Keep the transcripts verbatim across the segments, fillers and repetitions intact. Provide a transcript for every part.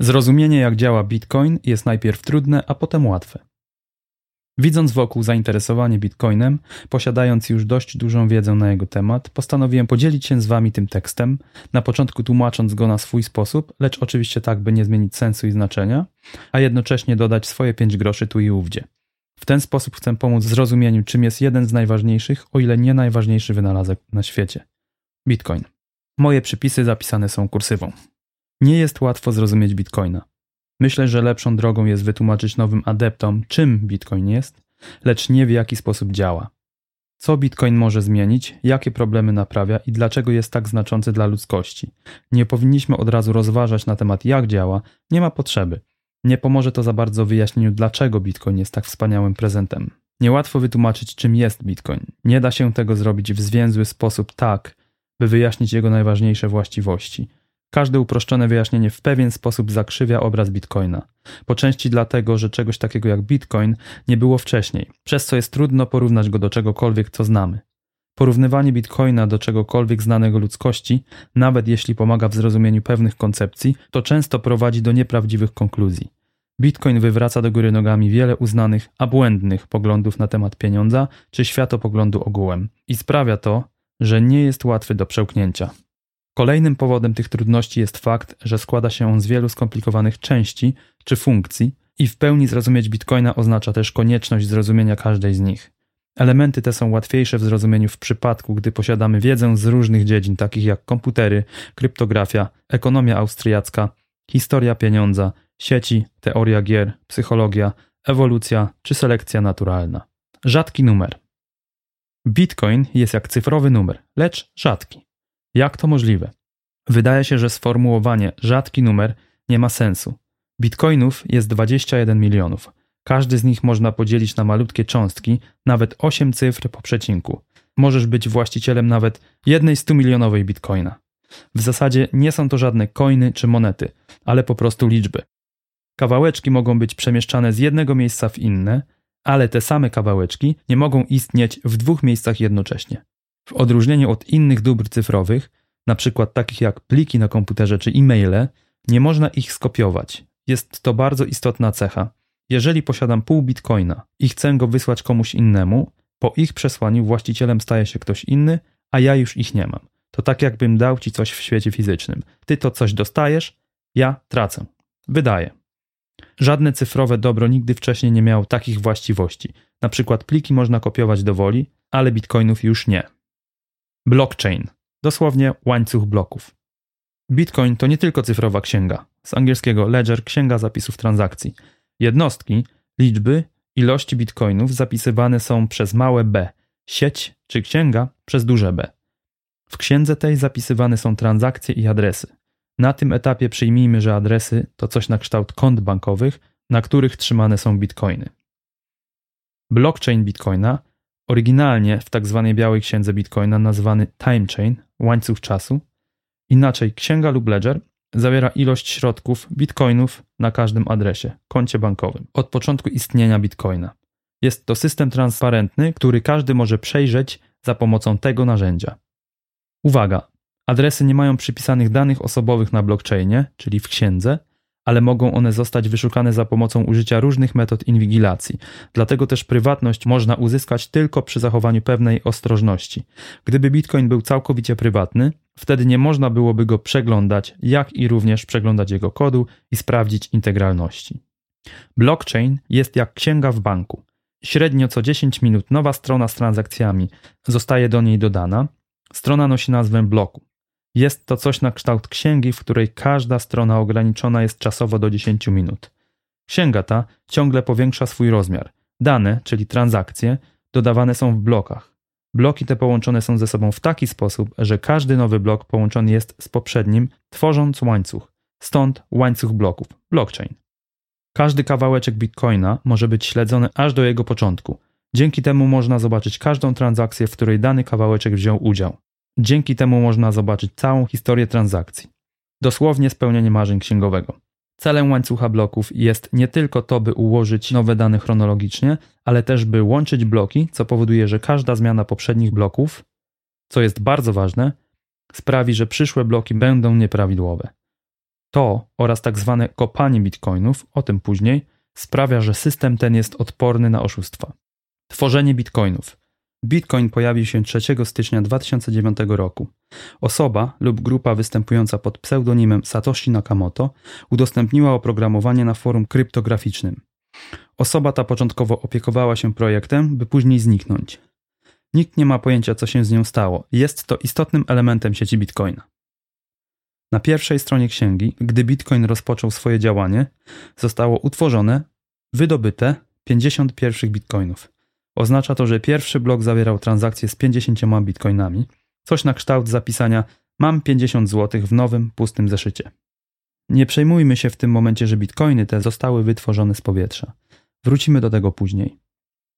Zrozumienie, jak działa Bitcoin, jest najpierw trudne, a potem łatwe. Widząc wokół zainteresowanie Bitcoinem, posiadając już dość dużą wiedzę na jego temat, postanowiłem podzielić się z wami tym tekstem, na początku tłumacząc go na swój sposób, lecz oczywiście tak, by nie zmienić sensu i znaczenia, a jednocześnie dodać swoje pięć groszy tu i ówdzie. W ten sposób chcę pomóc w zrozumieniu, czym jest jeden z najważniejszych, o ile nie najważniejszy wynalazek na świecie. Bitcoin. Moje przypisy zapisane są kursywą. Nie jest łatwo zrozumieć Bitcoina. Myślę, że lepszą drogą jest wytłumaczyć nowym adeptom, czym Bitcoin jest, lecz nie w jaki sposób działa. Co Bitcoin może zmienić, jakie problemy naprawia i dlaczego jest tak znaczący dla ludzkości. Nie powinniśmy od razu rozważać na temat, jak działa, nie ma potrzeby. Nie pomoże to za bardzo wyjaśnieniu, dlaczego Bitcoin jest tak wspaniałym prezentem. Niełatwo wytłumaczyć, czym jest Bitcoin. Nie da się tego zrobić w zwięzły sposób tak, by wyjaśnić jego najważniejsze właściwości. Każde uproszczone wyjaśnienie w pewien sposób zakrzywia obraz Bitcoina. Po części dlatego, że czegoś takiego jak Bitcoin nie było wcześniej, przez co jest trudno porównać go do czegokolwiek, co znamy. Porównywanie Bitcoina do czegokolwiek znanego ludzkości, nawet jeśli pomaga w zrozumieniu pewnych koncepcji, to często prowadzi do nieprawdziwych konkluzji. Bitcoin wywraca do góry nogami wiele uznanych, a błędnych poglądów na temat pieniądza czy światopoglądu ogółem i sprawia to, że nie jest łatwy do przełknięcia. Kolejnym powodem tych trudności jest fakt, że składa się on z wielu skomplikowanych części czy funkcji i w pełni zrozumieć Bitcoina oznacza też konieczność zrozumienia każdej z nich. Elementy te są łatwiejsze w zrozumieniu w przypadku, gdy posiadamy wiedzę z różnych dziedzin, takich jak komputery, kryptografia, ekonomia austriacka, historia pieniądza, sieci, teoria gier, psychologia, ewolucja czy selekcja naturalna. Rzadki numer. Bitcoin jest jak cyfrowy numer, lecz rzadki. Jak to możliwe? Wydaje się, że sformułowanie rzadki numer nie ma sensu. Bitcoinów jest dwadzieścia jeden milionów. Każdy z nich można podzielić na malutkie cząstki, nawet osiem cyfr po przecinku. Możesz być właścicielem nawet jednej stumilionowej bitcoina. W zasadzie nie są to żadne coiny czy monety, ale po prostu liczby. Kawałeczki mogą być przemieszczane z jednego miejsca w inne, ale te same kawałeczki nie mogą istnieć w dwóch miejscach jednocześnie. W odróżnieniu od innych dóbr cyfrowych, np. takich jak pliki na komputerze czy e-maile, nie można ich skopiować. Jest to bardzo istotna cecha. Jeżeli posiadam pół bitcoina i chcę go wysłać komuś innemu, po ich przesłaniu właścicielem staje się ktoś inny, a ja już ich nie mam. To tak jakbym dał ci coś w świecie fizycznym. Ty to coś dostajesz, ja tracę. Wydaje. Żadne cyfrowe dobro nigdy wcześniej nie miało takich właściwości. Na przykład pliki można kopiować do woli, ale bitcoinów już nie. Blockchain. Dosłownie łańcuch bloków. Bitcoin to nie tylko cyfrowa księga. Z angielskiego ledger, księga zapisów transakcji. Jednostki, liczby, ilości bitcoinów zapisywane są przez małe b, sieć czy księga przez duże B. W księdze tej zapisywane są transakcje i adresy. Na tym etapie przyjmijmy, że adresy to coś na kształt kont bankowych, na których trzymane są bitcoiny. Blockchain bitcoina, oryginalnie w tzw. białej księdze bitcoina nazwany time chain, łańcuch czasu, inaczej księga lub ledger, zawiera ilość środków bitcoinów na każdym adresie, koncie bankowym, od początku istnienia bitcoina. Jest to system transparentny, który każdy może przejrzeć za pomocą tego narzędzia. Uwaga! Adresy nie mają przypisanych danych osobowych na blockchainie, czyli w księdze, ale mogą one zostać wyszukane za pomocą użycia różnych metod inwigilacji. Dlatego też prywatność można uzyskać tylko przy zachowaniu pewnej ostrożności. Gdyby Bitcoin był całkowicie prywatny, wtedy nie można byłoby go przeglądać, jak i również przeglądać jego kodu i sprawdzić integralności. Blockchain jest jak księga w banku. Średnio co dziesięć minut nowa strona z transakcjami zostaje do niej dodana. Strona nosi nazwę bloku. Jest to coś na kształt księgi, w której każda strona ograniczona jest czasowo do dziesięć minut. Księga ta ciągle powiększa swój rozmiar. Dane, czyli transakcje, dodawane są w blokach. Bloki te połączone są ze sobą w taki sposób, że każdy nowy blok połączony jest z poprzednim, tworząc łańcuch. Stąd łańcuch bloków, blockchain. Każdy kawałeczek bitcoina może być śledzony aż do jego początku. Dzięki temu można zobaczyć każdą transakcję, w której dany kawałeczek wziął udział. Dzięki temu można zobaczyć całą historię transakcji. Dosłownie spełnienie marzeń księgowego. Celem łańcucha bloków jest nie tylko to, by ułożyć nowe dane chronologicznie, ale też by łączyć bloki, co powoduje, że każda zmiana poprzednich bloków, co jest bardzo ważne, sprawi, że przyszłe bloki będą nieprawidłowe. To oraz tak zwane kopanie bitcoinów, o tym później, sprawia, że system ten jest odporny na oszustwa. Tworzenie bitcoinów. Bitcoin pojawił się trzeciego stycznia dwa tysiące dziewiątego roku. Osoba lub grupa występująca pod pseudonimem Satoshi Nakamoto udostępniła oprogramowanie na forum kryptograficznym. Osoba ta początkowo opiekowała się projektem, by później zniknąć. Nikt nie ma pojęcia, co się z nią stało. Jest to istotnym elementem sieci Bitcoina. Na pierwszej stronie księgi, gdy Bitcoin rozpoczął swoje działanie, zostało utworzone, wydobyte pięćdziesiąt jeden bitcoinów. Oznacza to, że pierwszy blok zawierał transakcje z pięćdziesięcioma bitcoinami, coś na kształt zapisania mam pięćdziesiąt złotych w nowym, pustym zeszycie. Nie przejmujmy się w tym momencie, że bitcoiny te zostały wytworzone z powietrza. Wrócimy do tego później.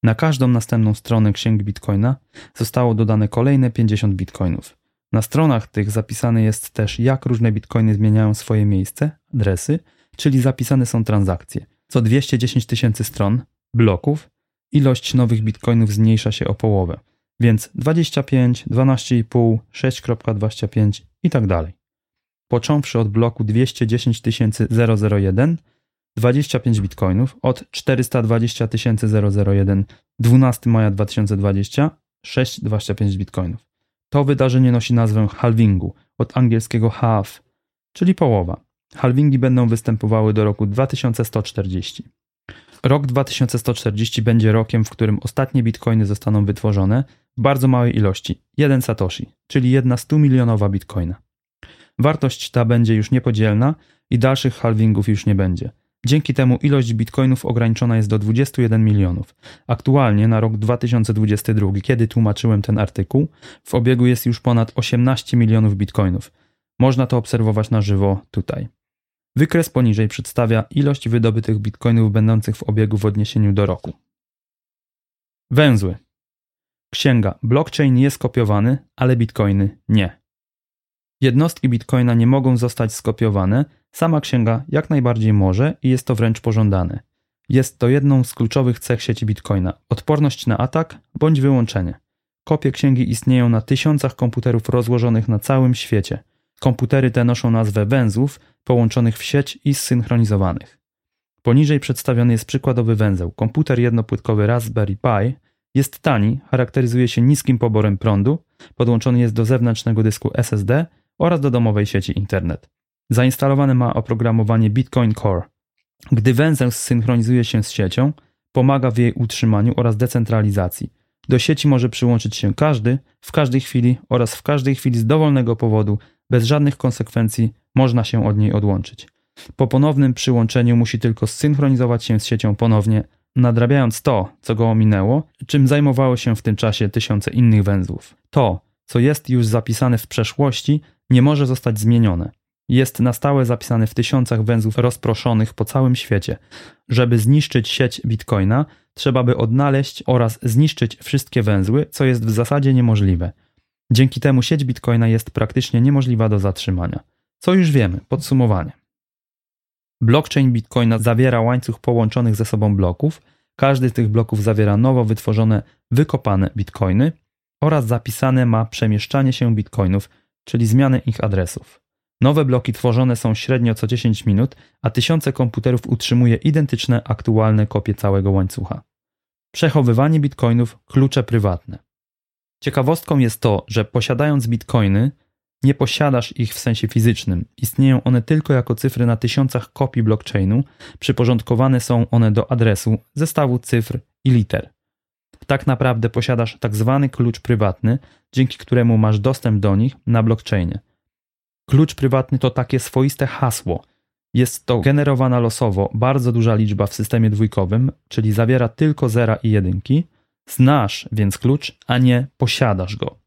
Na każdą następną stronę księgi bitcoina zostało dodane kolejne pięćdziesiąt bitcoinów. Na stronach tych zapisany jest też, jak różne bitcoiny zmieniają swoje miejsce, adresy, czyli zapisane są transakcje. Co dwieście dziesięć tysięcy stron, bloków, ilość nowych bitcoinów zmniejsza się o połowę, więc dwadzieścia pięć, dwanaście i pół, sześć dwadzieścia pięć i tak dalej. Począwszy od bloku dwieście dziesięć tysięcy jeden, dwadzieścia pięć bitcoinów, od czterysta dwadzieścia tysięcy jeden, dwunastego maja dwa tysiące dwudziestego, sześć dwadzieścia pięć bitcoinów. To wydarzenie nosi nazwę halvingu, od angielskiego half, czyli połowa. Halvingi będą występowały do roku dwa tysiące sto czterdzieści. Rok dwa tysiące sto czterdzieści będzie rokiem, w którym ostatnie bitcoiny zostaną wytworzone w bardzo małej ilości, jeden satoshi, czyli jedna stumilionowa bitcoina. Wartość ta będzie już niepodzielna i dalszych halvingów już nie będzie. Dzięki temu ilość bitcoinów ograniczona jest do dwudziestu jeden milionów. Aktualnie na rok dwa tysiące dwudziesty drugi, kiedy tłumaczyłem ten artykuł, w obiegu jest już ponad osiemnaście milionów bitcoinów. Można to obserwować na żywo tutaj. Wykres poniżej przedstawia ilość wydobytych bitcoinów będących w obiegu w odniesieniu do roku. Węzły. Księga. Blockchain jest kopiowany, ale bitcoiny nie. Jednostki bitcoina nie mogą zostać skopiowane, sama księga jak najbardziej może i jest to wręcz pożądane. Jest to jedną z kluczowych cech sieci bitcoina. Odporność na atak bądź wyłączenie. Kopie księgi istnieją na tysiącach komputerów rozłożonych na całym świecie. Komputery te noszą nazwę węzłów połączonych w sieć i zsynchronizowanych. Poniżej przedstawiony jest przykładowy węzeł. Komputer jednopłytkowy Raspberry Pi jest tani, charakteryzuje się niskim poborem prądu, podłączony jest do zewnętrznego dysku S S D oraz do domowej sieci internet. Zainstalowane ma oprogramowanie Bitcoin Core. Gdy węzeł zsynchronizuje się z siecią, pomaga w jej utrzymaniu oraz decentralizacji. Do sieci może przyłączyć się każdy, w każdej chwili oraz w każdej chwili z dowolnego powodu, bez żadnych konsekwencji można się od niej odłączyć. Po ponownym przyłączeniu musi tylko zsynchronizować się z siecią ponownie, nadrabiając to, co go ominęło, czym zajmowało się w tym czasie tysiące innych węzłów. To, co jest już zapisane w przeszłości, nie może zostać zmienione. Jest na stałe zapisane w tysiącach węzłów rozproszonych po całym świecie. Żeby zniszczyć sieć Bitcoina, trzeba by odnaleźć oraz zniszczyć wszystkie węzły, co jest w zasadzie niemożliwe. Dzięki temu sieć Bitcoina jest praktycznie niemożliwa do zatrzymania. Co już wiemy? Podsumowanie. Blockchain Bitcoina zawiera łańcuch połączonych ze sobą bloków. Każdy z tych bloków zawiera nowo wytworzone, wykopane bitcoiny oraz zapisane ma przemieszczanie się bitcoinów, czyli zmianę ich adresów. Nowe bloki tworzone są średnio co dziesięć minut, a tysiące komputerów utrzymuje identyczne, aktualne kopie całego łańcucha. Przechowywanie bitcoinów, klucze prywatne. Ciekawostką jest to, że posiadając bitcoiny, nie posiadasz ich w sensie fizycznym. Istnieją one tylko jako cyfry na tysiącach kopii blockchainu, przyporządkowane są one do adresu, zestawu cyfr i liter. Tak naprawdę posiadasz tzw. klucz prywatny, dzięki któremu masz dostęp do nich na blockchainie. Klucz prywatny to takie swoiste hasło. Jest to generowana losowo bardzo duża liczba w systemie dwójkowym, czyli zawiera tylko zera i jedynki. Znasz więc klucz, a nie posiadasz go.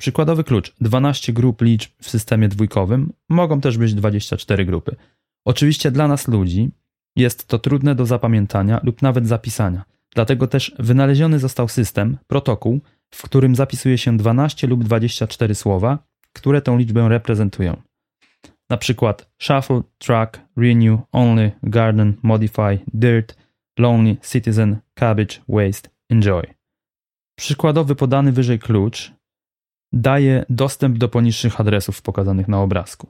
Przykładowy klucz. dwanaście grup liczb w systemie dwójkowym, mogą też być dwadzieścia cztery grupy. Oczywiście dla nas ludzi jest to trudne do zapamiętania lub nawet zapisania. Dlatego też wynaleziony został system, protokół, w którym zapisuje się dwanaście lub dwadzieścia cztery słowa, które tę liczbę reprezentują. Na przykład shuffle, track, renew, only, garden, modify, dirt, lonely, citizen, cabbage, waste, enjoy. Przykładowy podany wyżej klucz daje dostęp do poniższych adresów pokazanych na obrazku.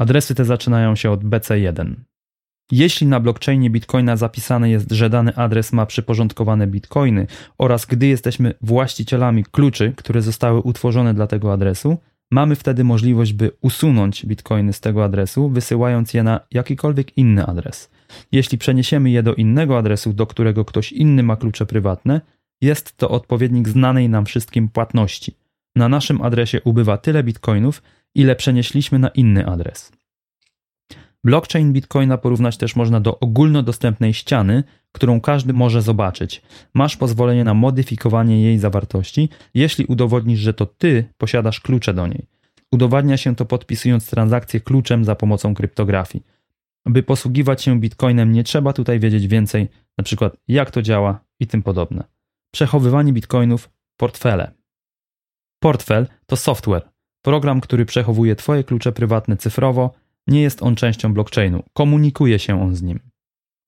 Adresy te zaczynają się od B C jeden. Jeśli na blockchainie Bitcoina zapisane jest, że dany adres ma przyporządkowane bitcoiny oraz gdy jesteśmy właścicielami kluczy, które zostały utworzone dla tego adresu, mamy wtedy możliwość, by usunąć bitcoiny z tego adresu, wysyłając je na jakikolwiek inny adres. Jeśli przeniesiemy je do innego adresu, do którego ktoś inny ma klucze prywatne, jest to odpowiednik znanej nam wszystkim płatności. Na naszym adresie ubywa tyle bitcoinów, ile przenieśliśmy na inny adres. Blockchain Bitcoina porównać też można do ogólnodostępnej ściany, którą każdy może zobaczyć. Masz pozwolenie na modyfikowanie jej zawartości, jeśli udowodnisz, że to ty posiadasz klucze do niej. Udowadnia się to podpisując transakcję kluczem za pomocą kryptografii. By posługiwać się Bitcoinem, nie trzeba tutaj wiedzieć więcej, na przykład jak to działa i tym podobne. Przechowywanie Bitcoinów – portfele. Portfel to software, program, który przechowuje twoje klucze prywatne cyfrowo. Nie jest on częścią blockchainu, komunikuje się on z nim.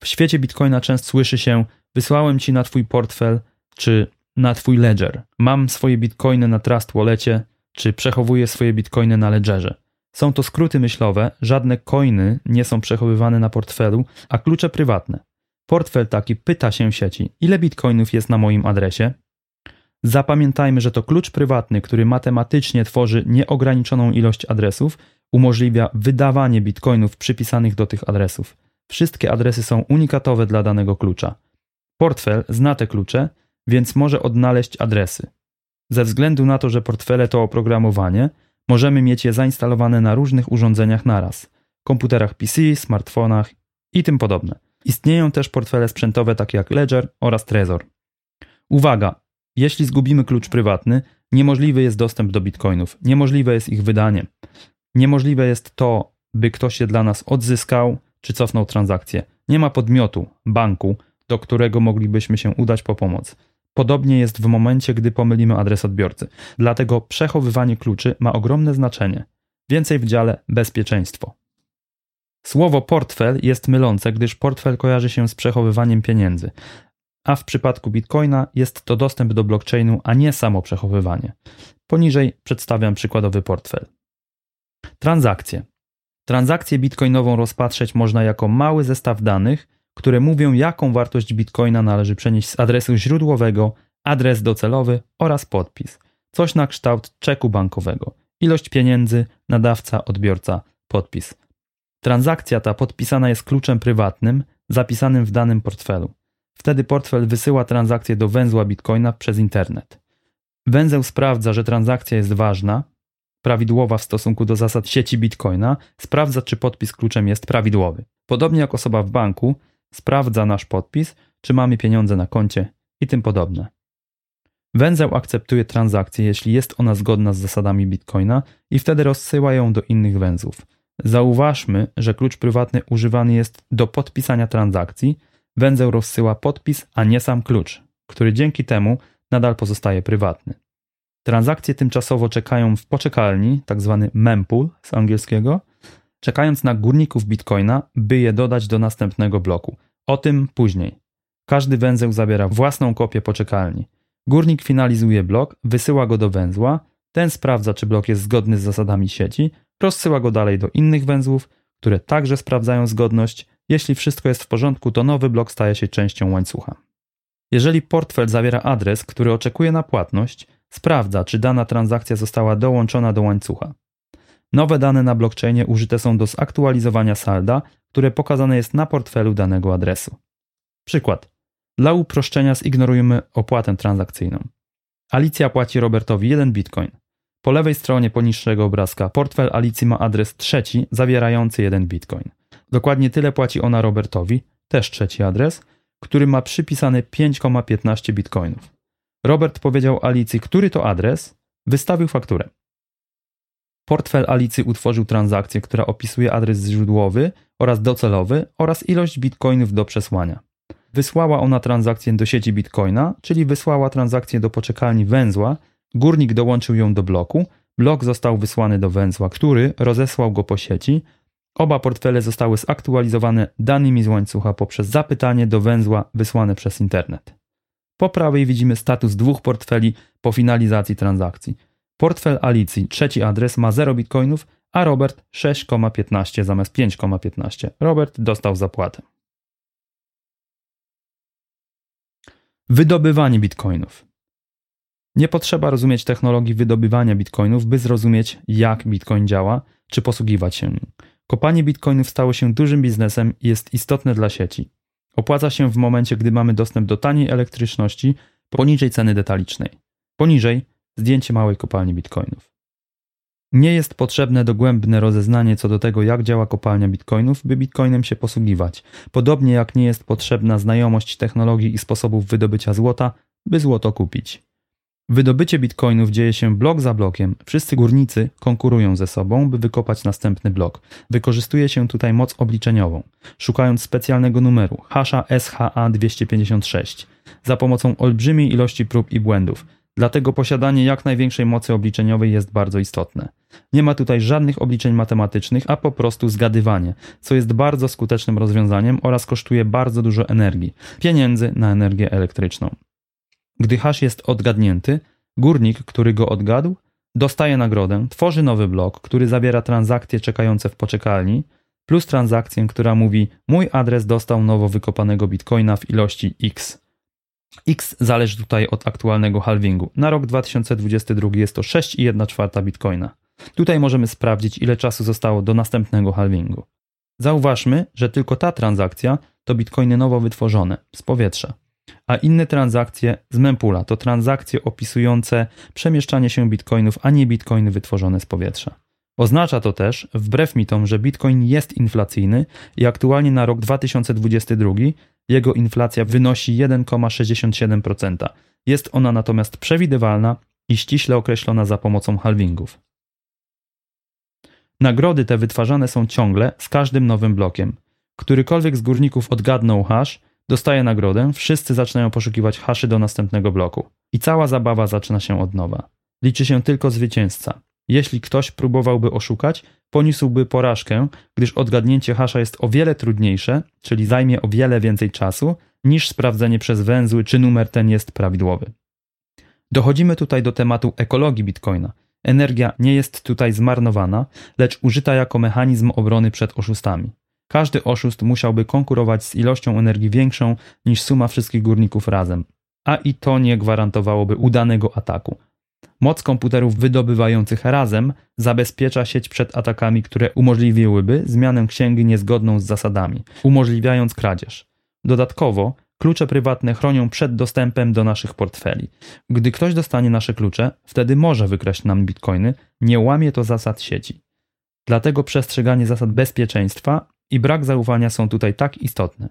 W świecie Bitcoina często słyszy się: wysłałem ci na twój portfel, czy na twój Ledger. Mam swoje Bitcoiny na Trust Wallecie, czy przechowuję swoje Bitcoiny na Ledgerze. Są to skróty myślowe, żadne coiny nie są przechowywane na portfelu, a klucze prywatne. Portfel taki pyta się sieci: ile Bitcoinów jest na moim adresie? Zapamiętajmy, że to klucz prywatny, który matematycznie tworzy nieograniczoną ilość adresów, umożliwia wydawanie bitcoinów przypisanych do tych adresów. Wszystkie adresy są unikatowe dla danego klucza. Portfel zna te klucze, więc może odnaleźć adresy. Ze względu na to, że portfele to oprogramowanie, możemy mieć je zainstalowane na różnych urządzeniach naraz. Komputerach P C, smartfonach i tym podobne. Istnieją też portfele sprzętowe takie jak Ledger oraz Trezor. Uwaga! Jeśli zgubimy klucz prywatny, niemożliwy jest dostęp do bitcoinów, niemożliwe jest ich wydanie. Niemożliwe jest to, by ktoś je dla nas odzyskał czy cofnął transakcję. Nie ma podmiotu, banku, do którego moglibyśmy się udać po pomoc. Podobnie jest w momencie, gdy pomylimy adres odbiorcy. Dlatego przechowywanie kluczy ma ogromne znaczenie. Więcej w dziale bezpieczeństwo. Słowo portfel jest mylące, gdyż portfel kojarzy się z przechowywaniem pieniędzy. A w przypadku Bitcoina jest to dostęp do blockchainu, a nie samo przechowywanie. Poniżej przedstawiam przykładowy portfel. Transakcje. Transakcję bitcoinową rozpatrzeć można jako mały zestaw danych, które mówią, jaką wartość bitcoina należy przenieść z adresu źródłowego, adres docelowy oraz podpis. Coś na kształt czeku bankowego. Ilość pieniędzy, nadawca, odbiorca, podpis. Transakcja ta podpisana jest kluczem prywatnym zapisanym w danym portfelu. Wtedy portfel wysyła transakcję do węzła bitcoina przez internet. Węzeł sprawdza, że transakcja jest ważna, prawidłowa w stosunku do zasad sieci bitcoina, sprawdza, czy podpis kluczem jest prawidłowy. Podobnie jak osoba w banku sprawdza nasz podpis, czy mamy pieniądze na koncie i tym podobne. Węzeł akceptuje transakcję, jeśli jest ona zgodna z zasadami bitcoina i wtedy rozsyła ją do innych węzłów. Zauważmy, że klucz prywatny używany jest do podpisania transakcji. Węzeł rozsyła podpis, a nie sam klucz, który dzięki temu nadal pozostaje prywatny. Transakcje tymczasowo czekają w poczekalni, tzw. mempool z angielskiego, czekając na górników bitcoina, by je dodać do następnego bloku. O tym później. Każdy węzeł zabiera własną kopię poczekalni. Górnik finalizuje blok, wysyła go do węzła, ten sprawdza, czy blok jest zgodny z zasadami sieci, rozsyła go dalej do innych węzłów, które także sprawdzają zgodność. Jeśli wszystko jest w porządku, to nowy blok staje się częścią łańcucha. Jeżeli portfel zawiera adres, który oczekuje na płatność, sprawdza, czy dana transakcja została dołączona do łańcucha. Nowe dane na blockchainie użyte są do zaktualizowania salda, które pokazane jest na portfelu danego adresu. Przykład. Dla uproszczenia zignorujemy opłatę transakcyjną. Alicja płaci Robertowi jeden bitcoin. Po lewej stronie poniższego obrazka portfel Alicji ma adres trzeci zawierający jeden bitcoin. Dokładnie tyle płaci ona Robertowi, też trzeci adres, który ma przypisany pięć przecinek piętnaście bitcoinów. Robert powiedział Alicji, który to adres, wystawił fakturę. Portfel Alicji utworzył transakcję, która opisuje adres źródłowy oraz docelowy oraz ilość bitcoinów do przesłania. Wysłała ona transakcję do sieci bitcoina, czyli wysłała transakcję do poczekalni węzła, górnik dołączył ją do bloku, blok został wysłany do węzła, który rozesłał go po sieci. Oba portfele zostały zaktualizowane danymi z łańcucha poprzez zapytanie do węzła wysłane przez internet. Po prawej widzimy status dwóch portfeli po finalizacji transakcji. Portfel Alicji, trzeci adres, ma zero bitcoinów, a Robert sześć przecinek piętnaście zamiast pięć przecinek piętnaście. Robert dostał zapłatę. Wydobywanie bitcoinów. Nie potrzeba rozumieć technologii wydobywania bitcoinów, by zrozumieć, jak bitcoin działa, czy posługiwać się nim. Kopanie bitcoinów stało się dużym biznesem i jest istotne dla sieci. Opłaca się w momencie, gdy mamy dostęp do taniej elektryczności poniżej ceny detalicznej. Poniżej zdjęcie małej kopalni bitcoinów. Nie jest potrzebne dogłębne rozeznanie co do tego, jak działa kopalnia bitcoinów, by bitcoinem się posługiwać. Podobnie jak nie jest potrzebna znajomość technologii i sposobów wydobycia złota, by złoto kupić. Wydobycie bitcoinów dzieje się blok za blokiem. Wszyscy górnicy konkurują ze sobą, by wykopać następny blok. Wykorzystuje się tutaj moc obliczeniową, szukając specjalnego numeru, hasza S H A dwieście pięćdziesiąt sześć, za pomocą olbrzymiej ilości prób i błędów. Dlatego posiadanie jak największej mocy obliczeniowej jest bardzo istotne. Nie ma tutaj żadnych obliczeń matematycznych, a po prostu zgadywanie, co jest bardzo skutecznym rozwiązaniem oraz kosztuje bardzo dużo energii, pieniędzy na energię elektryczną. Gdy hasz jest odgadnięty, górnik, który go odgadł, dostaje nagrodę, tworzy nowy blok, który zawiera transakcje czekające w poczekalni, plus transakcję, która mówi: mój adres dostał nowo wykopanego bitcoina w ilości X. X zależy tutaj od aktualnego halvingu. Na rok dwa tysiące dwudziesty drugi jest to sześć przecinek jeden cztery bitcoina. Tutaj możemy sprawdzić, ile czasu zostało do następnego halvingu. Zauważmy, że tylko ta transakcja to bitcoiny nowo wytworzone z powietrza, a inne transakcje z mempula to transakcje opisujące przemieszczanie się bitcoinów, a nie bitcoiny wytworzone z powietrza. Oznacza to też, wbrew mitom, że bitcoin jest inflacyjny i aktualnie na rok dwa tysiące dwudziesty drugi jego inflacja wynosi jeden przecinek sześćdziesiąt siedem procent. Jest ona natomiast przewidywalna i ściśle określona za pomocą halvingów. Nagrody te wytwarzane są ciągle z każdym nowym blokiem. Którykolwiek z górników odgadnął hasz, dostaje nagrodę, wszyscy zaczynają poszukiwać haszy do następnego bloku. I cała zabawa zaczyna się od nowa. Liczy się tylko zwycięzca. Jeśli ktoś próbowałby oszukać, poniósłby porażkę, gdyż odgadnięcie hasza jest o wiele trudniejsze, czyli zajmie o wiele więcej czasu, niż sprawdzenie przez węzły, czy numer ten jest prawidłowy. Dochodzimy tutaj do tematu ekologii bitcoina. Energia nie jest tutaj zmarnowana, lecz użyta jako mechanizm obrony przed oszustami. Każdy oszust musiałby konkurować z ilością energii większą niż suma wszystkich górników razem, a i to nie gwarantowałoby udanego ataku. Moc komputerów wydobywających razem zabezpiecza sieć przed atakami, które umożliwiłyby zmianę księgi niezgodną z zasadami, umożliwiając kradzież. Dodatkowo klucze prywatne chronią przed dostępem do naszych portfeli. Gdy ktoś dostanie nasze klucze, wtedy może wykraść nam bitcoiny, nie łamie to zasad sieci. Dlatego przestrzeganie zasad bezpieczeństwa i brak zaufania są tutaj tak istotne.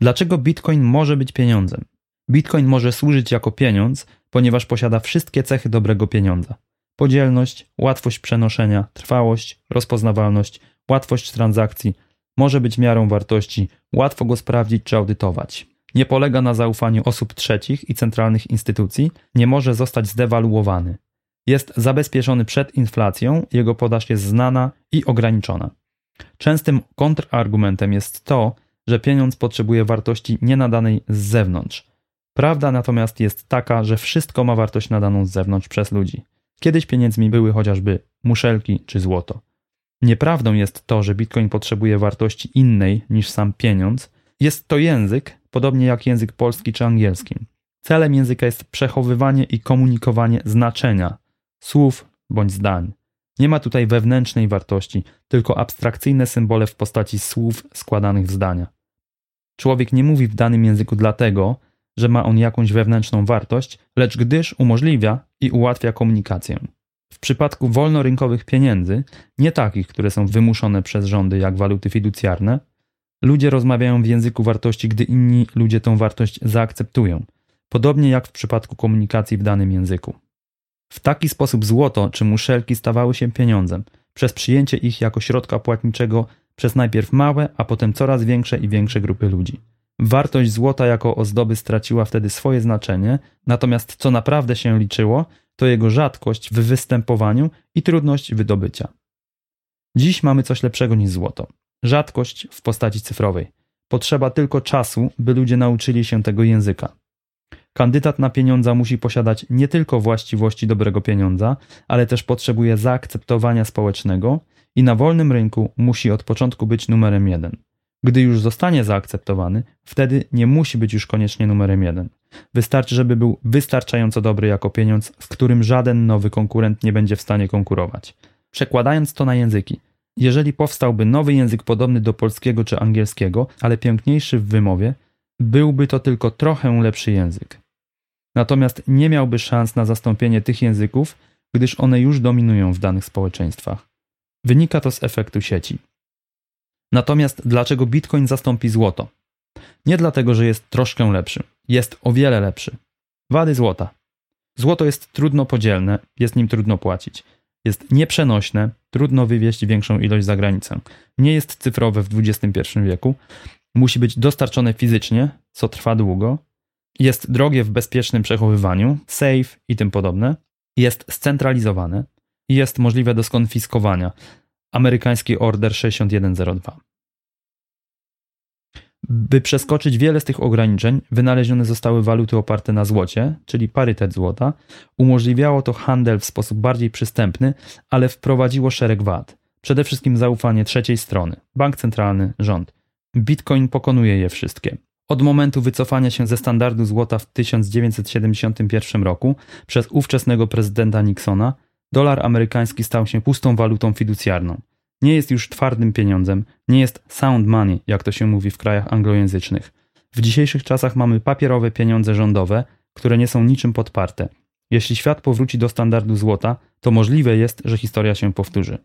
Dlaczego bitcoin może być pieniądzem? Bitcoin może służyć jako pieniądz, ponieważ posiada wszystkie cechy dobrego pieniądza. Podzielność, łatwość przenoszenia, trwałość, rozpoznawalność, łatwość transakcji, może być miarą wartości, łatwo go sprawdzić czy audytować. Nie polega na zaufaniu osób trzecich i centralnych instytucji, nie może zostać zdewaluowany. Jest zabezpieczony przed inflacją, jego podaż jest znana i ograniczona. Częstym kontrargumentem jest to, że pieniądz potrzebuje wartości nienadanej z zewnątrz. Prawda natomiast jest taka, że wszystko ma wartość nadaną z zewnątrz przez ludzi. Kiedyś pieniędzmi były chociażby muszelki czy złoto. Nieprawdą jest to, że bitcoin potrzebuje wartości innej niż sam pieniądz. Jest to język, podobnie jak język polski czy angielski. Celem języka jest przechowywanie i komunikowanie znaczenia, słów bądź zdań. Nie ma tutaj wewnętrznej wartości, tylko abstrakcyjne symbole w postaci słów składanych w zdania. Człowiek nie mówi w danym języku dlatego, że ma on jakąś wewnętrzną wartość, lecz gdyż umożliwia i ułatwia komunikację. W przypadku wolnorynkowych pieniędzy, nie takich, które są wymuszone przez rządy jak waluty fiducjarne, ludzie rozmawiają w języku wartości, gdy inni ludzie tą wartość zaakceptują, podobnie jak w przypadku komunikacji w danym języku. W taki sposób złoto czy muszelki stawały się pieniądzem, przez przyjęcie ich jako środka płatniczego przez najpierw małe, a potem coraz większe i większe grupy ludzi. Wartość złota jako ozdoby straciła wtedy swoje znaczenie, natomiast co naprawdę się liczyło, to jego rzadkość w występowaniu i trudność wydobycia. Dziś mamy coś lepszego niż złoto. Rzadkość w postaci cyfrowej. Potrzeba tylko czasu, by ludzie nauczyli się tego języka. Kandydat na pieniądza musi posiadać nie tylko właściwości dobrego pieniądza, ale też potrzebuje zaakceptowania społecznego i na wolnym rynku musi od początku być numerem jeden. Gdy już zostanie zaakceptowany, wtedy nie musi być już koniecznie numerem jeden. Wystarczy, żeby był wystarczająco dobry jako pieniądz, z którym żaden nowy konkurent nie będzie w stanie konkurować. Przekładając to na języki. Jeżeli powstałby nowy język podobny do polskiego czy angielskiego, ale piękniejszy w wymowie, byłby to tylko trochę lepszy język. Natomiast nie miałby szans na zastąpienie tych języków, gdyż one już dominują w danych społeczeństwach. Wynika to z efektu sieci. Natomiast dlaczego Bitcoin zastąpi złoto? Nie dlatego, że jest troszkę lepszy. Jest o wiele lepszy. Wady złota. Złoto jest trudno podzielne, jest nim trudno płacić. Jest nieprzenośne, trudno wywieźć większą ilość za granicę. Nie jest cyfrowe w dwudziestym pierwszym wieku. Musi być dostarczone fizycznie, co trwa długo. Jest drogie w bezpiecznym przechowywaniu, safe i tym podobne. Jest scentralizowane i jest możliwe do skonfiskowania. Amerykański order sześć tysięcy sto dwa. By przeskoczyć wiele z tych ograniczeń, wynalezione zostały waluty oparte na złocie, czyli parytet złota. Umożliwiało to handel w sposób bardziej przystępny, ale wprowadziło szereg wad. Przede wszystkim zaufanie trzeciej strony, bank centralny, rząd. Bitcoin pokonuje je wszystkie. Od momentu wycofania się ze standardu złota w tysiąc dziewięćset siedemdziesiątym pierwszym roku przez ówczesnego prezydenta Nixona, dolar amerykański stał się pustą walutą fiducjarną. Nie jest już twardym pieniądzem, nie jest sound money, jak to się mówi w krajach anglojęzycznych. W dzisiejszych czasach mamy papierowe pieniądze rządowe, które nie są niczym podparte. Jeśli świat powróci do standardu złota, to możliwe jest, że historia się powtórzy.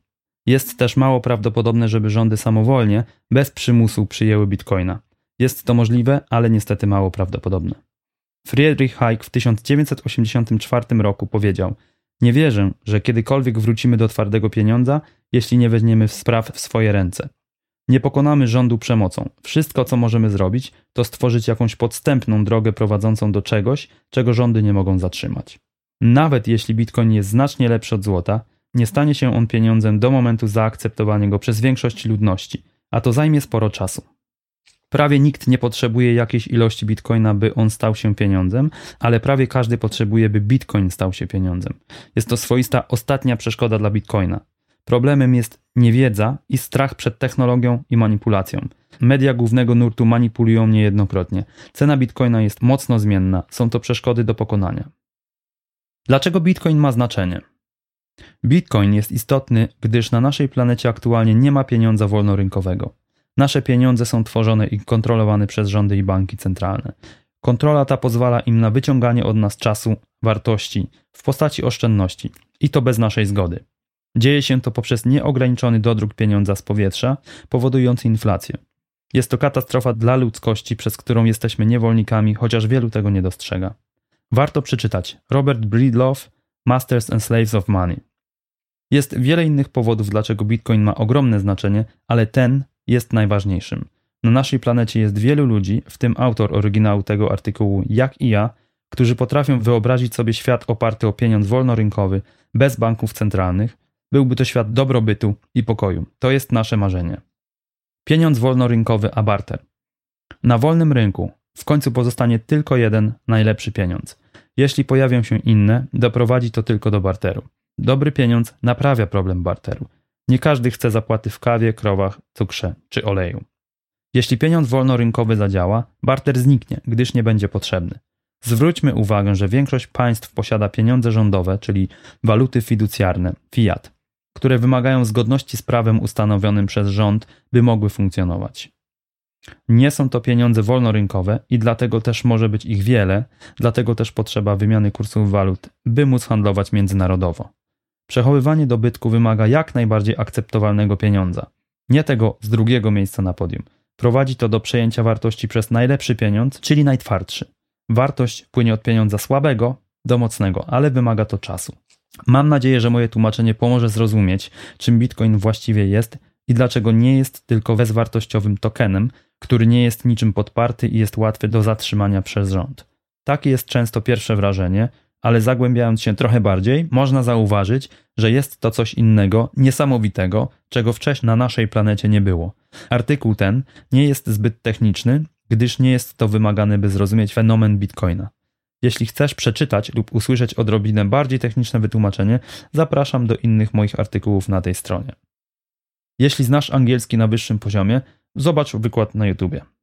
Jest też mało prawdopodobne, żeby rządy samowolnie, bez przymusu przyjęły bitcoina. Jest to możliwe, ale niestety mało prawdopodobne. Friedrich Hayek w tysiąc dziewięćset osiemdziesiątym czwartym roku powiedział: nie wierzę, że kiedykolwiek wrócimy do twardego pieniądza, jeśli nie weźmiemy spraw w swoje ręce. Nie pokonamy rządu przemocą. Wszystko, co możemy zrobić, to stworzyć jakąś podstępną drogę prowadzącą do czegoś, czego rządy nie mogą zatrzymać. Nawet jeśli Bitcoin jest znacznie lepszy od złota, nie stanie się on pieniądzem do momentu zaakceptowania go przez większość ludności, a to zajmie sporo czasu. Prawie nikt nie potrzebuje jakiejś ilości bitcoina, by on stał się pieniądzem, ale prawie każdy potrzebuje, by bitcoin stał się pieniądzem. Jest to swoista ostatnia przeszkoda dla bitcoina. Problemem jest niewiedza i strach przed technologią i manipulacją. Media głównego nurtu manipulują niejednokrotnie. Cena bitcoina jest mocno zmienna, są to przeszkody do pokonania. Dlaczego bitcoin ma znaczenie? Bitcoin jest istotny, gdyż na naszej planecie aktualnie nie ma pieniądza wolnorynkowego. Nasze pieniądze są tworzone i kontrolowane przez rządy i banki centralne. Kontrola ta pozwala im na wyciąganie od nas czasu, wartości w postaci oszczędności i to bez naszej zgody. Dzieje się to poprzez nieograniczony dodruk pieniądza z powietrza, powodujący inflację. Jest to katastrofa dla ludzkości, przez którą jesteśmy niewolnikami, chociaż wielu tego nie dostrzega. Warto przeczytać Robert Breedlove, Masters and Slaves of Money. Jest wiele innych powodów, dlaczego Bitcoin ma ogromne znaczenie, ale ten jest najważniejszym. Na naszej planecie jest wielu ludzi, w tym autor oryginału tego artykułu, jak i ja, którzy potrafią wyobrazić sobie świat oparty o pieniądz wolnorynkowy, bez banków centralnych. Byłby to świat dobrobytu i pokoju. To jest nasze marzenie. Pieniądz wolnorynkowy, a barter. Na wolnym rynku w końcu pozostanie tylko jeden, najlepszy pieniądz. Jeśli pojawią się inne, doprowadzi to tylko do barteru. Dobry pieniądz naprawia problem barteru. Nie każdy chce zapłaty w kawie, krowach, cukrze czy oleju. Jeśli pieniądz wolnorynkowy zadziała, barter zniknie, gdyż nie będzie potrzebny. Zwróćmy uwagę, że większość państw posiada pieniądze rządowe, czyli waluty fiducjarne, fiat, które wymagają zgodności z prawem ustanowionym przez rząd, by mogły funkcjonować. Nie są to pieniądze wolnorynkowe i dlatego też może być ich wiele, dlatego też potrzeba wymiany kursów walut, by móc handlować międzynarodowo. Przechowywanie dobytku wymaga jak najbardziej akceptowalnego pieniądza. Nie tego z drugiego miejsca na podium. Prowadzi to do przejęcia wartości przez najlepszy pieniądz, czyli najtwardszy. Wartość płynie od pieniądza słabego do mocnego, ale wymaga to czasu. Mam nadzieję, że moje tłumaczenie pomoże zrozumieć, czym Bitcoin właściwie jest i dlaczego nie jest tylko bezwartościowym tokenem, który nie jest niczym podparty i jest łatwy do zatrzymania przez rząd. Takie jest często pierwsze wrażenie, ale zagłębiając się trochę bardziej, można zauważyć, że jest to coś innego, niesamowitego, czego wcześniej na naszej planecie nie było. Artykuł ten nie jest zbyt techniczny, gdyż nie jest to wymagane, by zrozumieć fenomen Bitcoina. Jeśli chcesz przeczytać lub usłyszeć odrobinę bardziej techniczne wytłumaczenie, zapraszam do innych moich artykułów na tej stronie. Jeśli znasz angielski na wyższym poziomie, zobacz wykład na YouTubie.